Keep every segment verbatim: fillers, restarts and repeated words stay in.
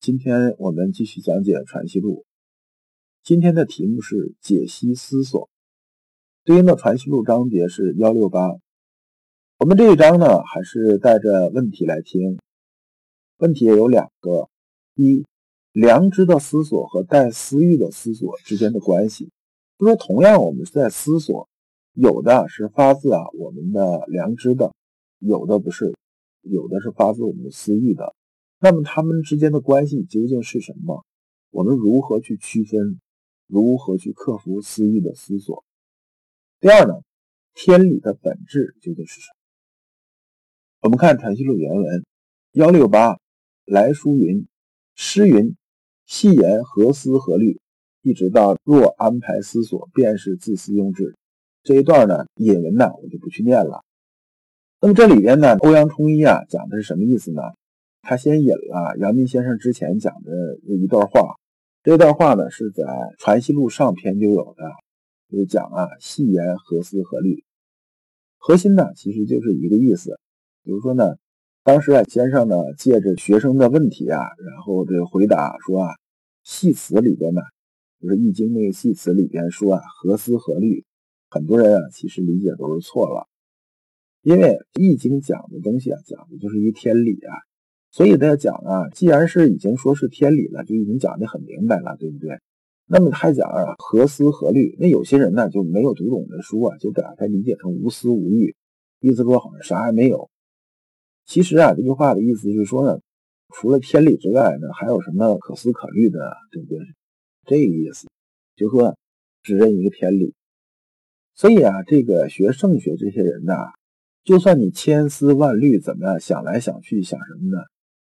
今天我们继续讲解《传习录》，今天的题目是解析思索，对应的《传习录》章节是一六八。我们这一章呢，还是带着问题来听，问题也有两个：一、良知的思索和带私欲的思索之间的关系。就说同样我们在思索，有的是发自啊我们的良知的，有的不是，有的是发自我们的私欲的。那么他们之间的关系究竟是什么？我们如何去区分？如何去克服私欲的思索？第二呢，天理的本质究竟是什么？我们看《传习录》原文一六八，来书云：诗云，细言何思何虑，一直到若安排思索，便是自私庸置。这一段呢，引文呢，我就不去念了。那么这里边呢，欧阳冲一啊讲的是什么意思呢？他先引了阳明先生之前讲的一段话，这段话呢是在《传习录》上篇就有的，就是讲啊，细言何思何虑。核心呢，其实就是一个意思，比如说呢，当时啊，先生呢借着学生的问题啊，然后这回答说啊，系辞里边呢，就是《易经》那个系辞里边说啊，何思何虑，很多人啊其实理解都是错了，因为《易经》讲的东西啊，讲的就是一天理啊，所以他讲啊，既然是已经说是天理了，就已经讲得很明白了，对不对？那么他讲啊，何思何虑，那有些人呢就没有读懂的书啊，就把它理解成无私无欲，意思说好像啥也没有。其实啊，这句话的意思是说呢，除了天理之外呢，还有什么可思可虑的，对不对？这个意思，就说只认一个天理。所以啊，这个学圣学这些人呐、啊，就算你千思万虑，怎么样想来想去，想什么呢？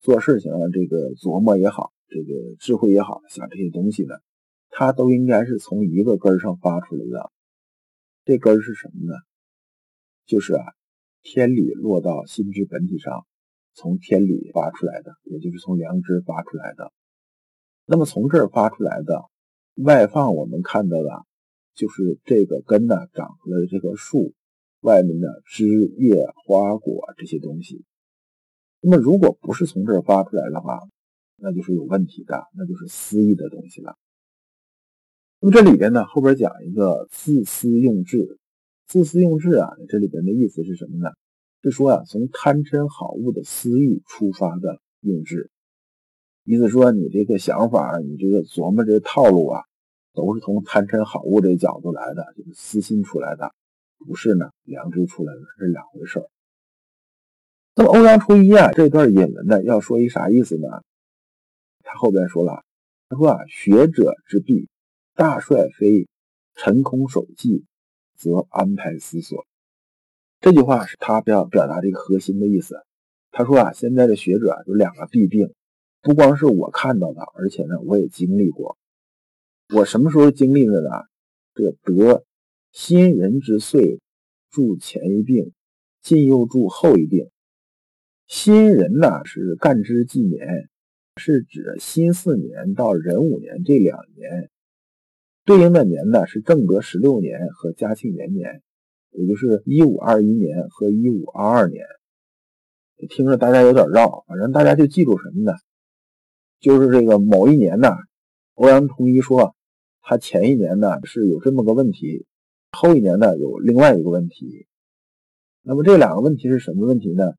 做事情这个琢磨也好，这个智慧也好，想这些东西呢，它都应该是从一个根上发出来的。这根是什么呢？就是啊，天理落到心之本体上，从天理发出来的，也就是从良知发出来的。那么从这儿发出来的外放，我们看到的就是这个根呢长出来的这棵树外面的枝叶花果这些东西。那么如果不是从这儿发出来的话，那就是有问题的，那就是私欲的东西了。那么这里边呢，后边讲一个自私用智。自私用智啊，这里边的意思是什么呢？是说啊，从贪嗔好恶的私欲出发的用智。意思说你这个想法，你这个琢磨这个套路啊，都是从贪嗔好恶这角度来的，就是私心出来的，不是呢良知出来的，是两回事儿。那么欧阳初一啊，这段引文呢要说一啥意思呢？他后边说了，他说啊，学者之弊，大率非沉空守寂，则安排思索。这句话是他要表达这个核心的意思。他说啊，现在的学者有两个弊病，不光是我看到的，而且呢我也经历过。我什么时候经历的呢？这得新人之岁，助前一病，近又助后一病。新人呢是干支纪年，是指辛巳年到壬午年这两年。对应的年呢是正德十六年和嘉庆元年，也就是一五二一年和一五二二年。听着大家有点绕，反正大家就记住什么呢？就是这个某一年呢，欧阳冲一说他前一年呢是有这么个问题，后一年呢有另外一个问题。那么这两个问题是什么问题呢？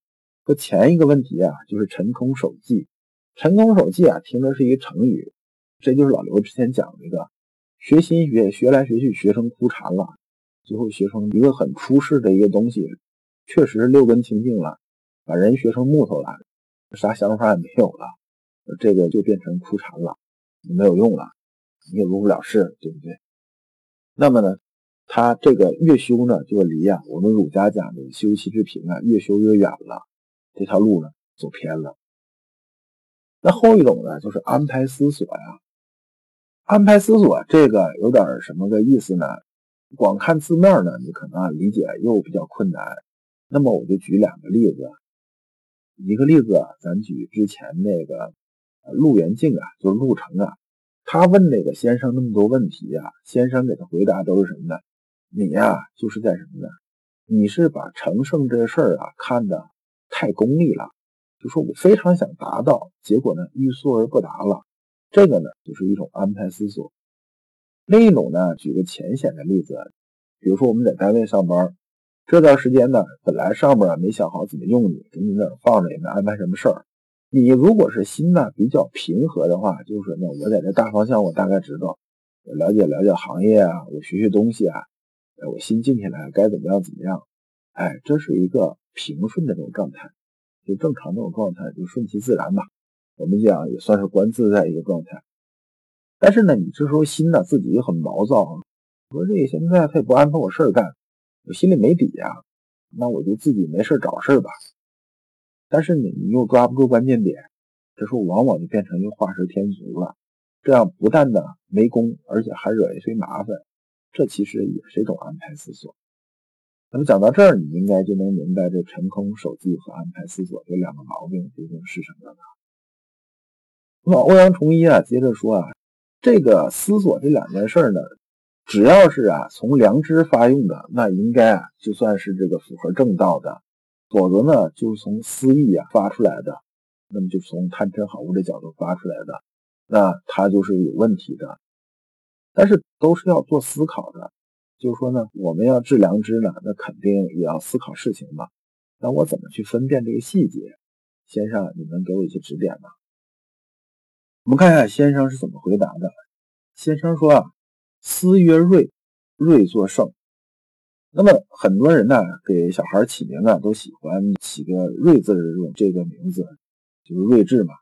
说前一个问题啊就是沉空守寂。沉空守寂啊听着是一个成语，这就是老刘之前讲的一个学心学，学来学去，学生枯禅了，最后学成一个很出世的一个东西，确实六根清净了，把人学成木头了，啥想法也没有了，这个就变成枯禅了，你没有用了，你也入不了世，对不对？那么呢，他这个越修呢，就离啊，我们儒家讲的修齐治平啊，越修越远了，这条路呢走偏了。那后一种呢，就是安排思索呀。安排思索这个有点什么个意思呢？光看字面呢，你可能理解又比较困难。那么我就举两个例子，一个例子咱举之前那个陆元敬啊，就是陆程啊，他问那个先生那么多问题啊，先生给他回答都是什么呢？你呀、啊，就是在什么呢？你是把成圣这事儿啊看得太功利了，就说我非常想达到，结果呢欲速而不达了，这个呢就是一种安排思索。另一种呢，举个浅显的例子，比如说我们在单位上班，这段时间呢本来上面啊没想好怎么用你，给你那放着也没安排什么事儿。你如果是心呢比较平和的话，就是呢我在这大方向我大概知道，我了解了解行业啊，我学学东西啊，我心静下来该怎么样怎么样，哎，这是一个平顺的这种状态，就正常这种状态，就顺其自然吧。我们讲也算是观自在一个状态。但是呢，你这时候心呢自己也很毛躁啊，说这现在他也不安排我事儿干，我心里没底啊，那我就自己没事找事吧。但是你又抓不住关键点，这时候往往就变成一个画蛇添足了。这样不但呢没功，而且还惹一堆麻烦。这其实也是一种安排思索。那么讲到这儿，你应该就能明白这沉空守纪和安排思索这两个毛病究竟是什么了。那么欧阳崇一啊，接着说啊，这个思索这两件事呢，只要是啊从良知发用的，那应该啊就算是这个符合正道的；否则呢，就是从私意啊发出来的，那么就从贪嗔好恶这角度发出来的，那它就是有问题的。但是都是要做思考的，就是说呢，我们要治良知呢，那肯定也要思考事情嘛。那我怎么去分辨这个细节？先生，你能给我一些指点吗？我们看一下先生是怎么回答的。先生说啊，思曰睿，睿作圣。那么很多人呢、啊，给小孩起名啊，都喜欢起个睿字的这种这个名字，就是睿智嘛。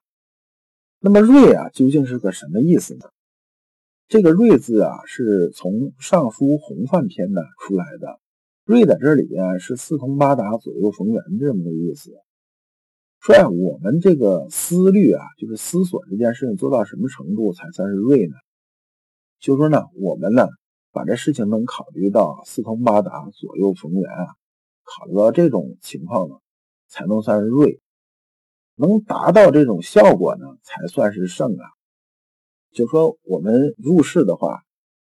那么睿啊，究竟是个什么意思呢？这个睿字啊，是从尚书洪范篇呢出来的。睿在这里啊，是四通八达，左右逢源这么个意思。说啊，我们这个思虑啊，就是思索这件事情做到什么程度才算是睿呢？就说呢，我们呢，把这事情能考虑到四通八达，左右逢源啊，考虑到这种情况呢，才能算是睿。能达到这种效果呢，才算是圣啊。就说我们入世的话，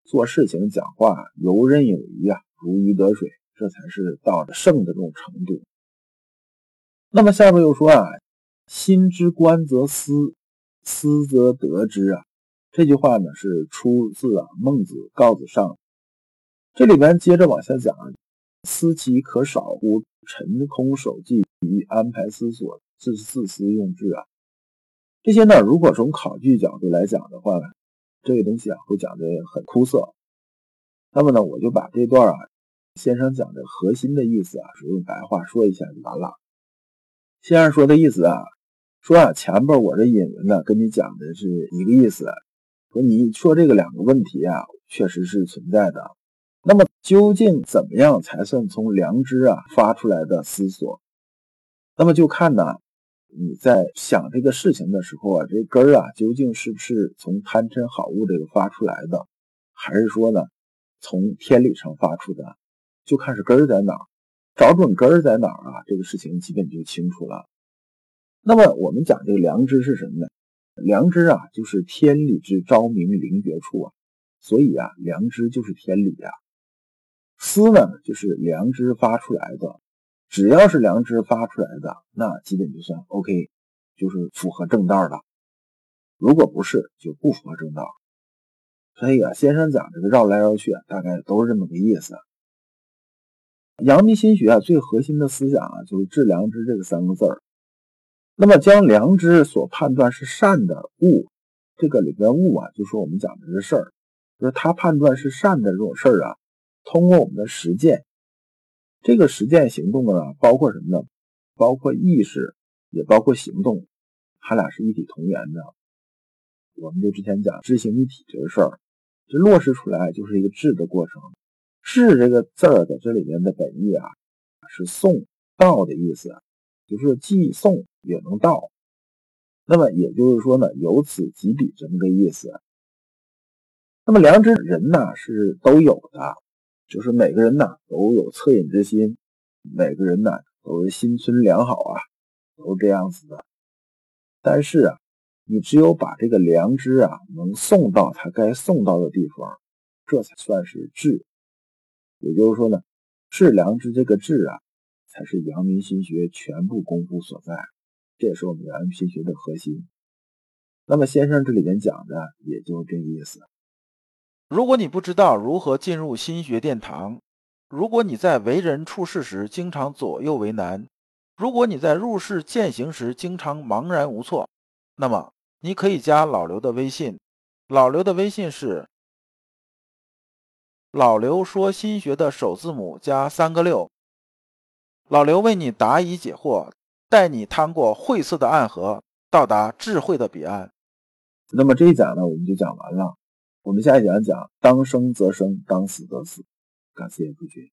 做事情讲话游刃有余啊，如鱼得水，这才是到了圣的这种程度。那么下边又说啊，心之观则思，思则得之啊。这句话呢是出自啊孟子告子上。这里边接着往下讲，思其可少乎？沉空守纪于安排思索，自自私用智啊。这些呢，如果从考据角度来讲的话呢，这个东西啊会讲得很枯涩。那么呢，我就把这段啊先生讲的核心的意思啊，只用白话说一下就完了。先生说的意思啊，说啊前边我这引文呢跟你讲的是一个意思，说你说这个两个问题啊，确实是存在的。那么究竟怎么样才算从良知啊发出来的思索？那么就看呢。你在想这个事情的时候啊，这根儿啊究竟是不是从贪嗔好恶这个发出来的，还是说呢从天理上发出的，就看是根儿在哪儿，找准根儿在哪儿啊，这个事情基本就清楚了。那么我们讲这个良知是什么呢？良知啊就是天理之昭明凌绝处啊，所以啊良知就是天理啊。思呢就是良知发出来的，只要是良知发出来的，那基本就算 OK， 就是符合正道的。如果不是，就不符合正道。所以啊，先生讲这个绕来绕去啊，大概都是这么个意思。阳明心学啊，最核心的思想啊，就是治良知这个三个字儿。那么将良知所判断是善的物，这个里边物啊，就说我们讲的是事儿，就是他判断是善的这种事儿啊，通过我们的实践。这个实践行动呢，包括什么呢？包括意识，也包括行动，它俩是一体同源的。我们就之前讲知行一体这个事儿，这落实出来就是一个治的过程。治这个字儿在这里面的本意啊，是诵道的意思，就是既诵也能道。那么也就是说呢，由此及彼这么个意思。那么良知人呢是都有的，就是每个人呢都有恻隐之心，每个人呢都是心存良好啊，都这样子的。但是啊，你只有把这个良知啊能送到它该送到的地方，这才算是智。也就是说呢，致良知这个智啊，才是阳明心学全部功夫所在，这也是我们阳明心学的核心。那么先生这里面讲的也就这意思。如果你不知道如何进入心学殿堂，如果你在为人处事时经常左右为难，如果你在入世践行时经常茫然无措，那么你可以加老刘的微信，老刘的微信是老刘说心学的首字母加三个六，老刘为你答疑解惑，带你趟过晦涩的暗河，到达智慧的彼岸。那么这一讲呢，我们就讲完了。我们下一讲讲当生则生，当死则死。感谢诸君。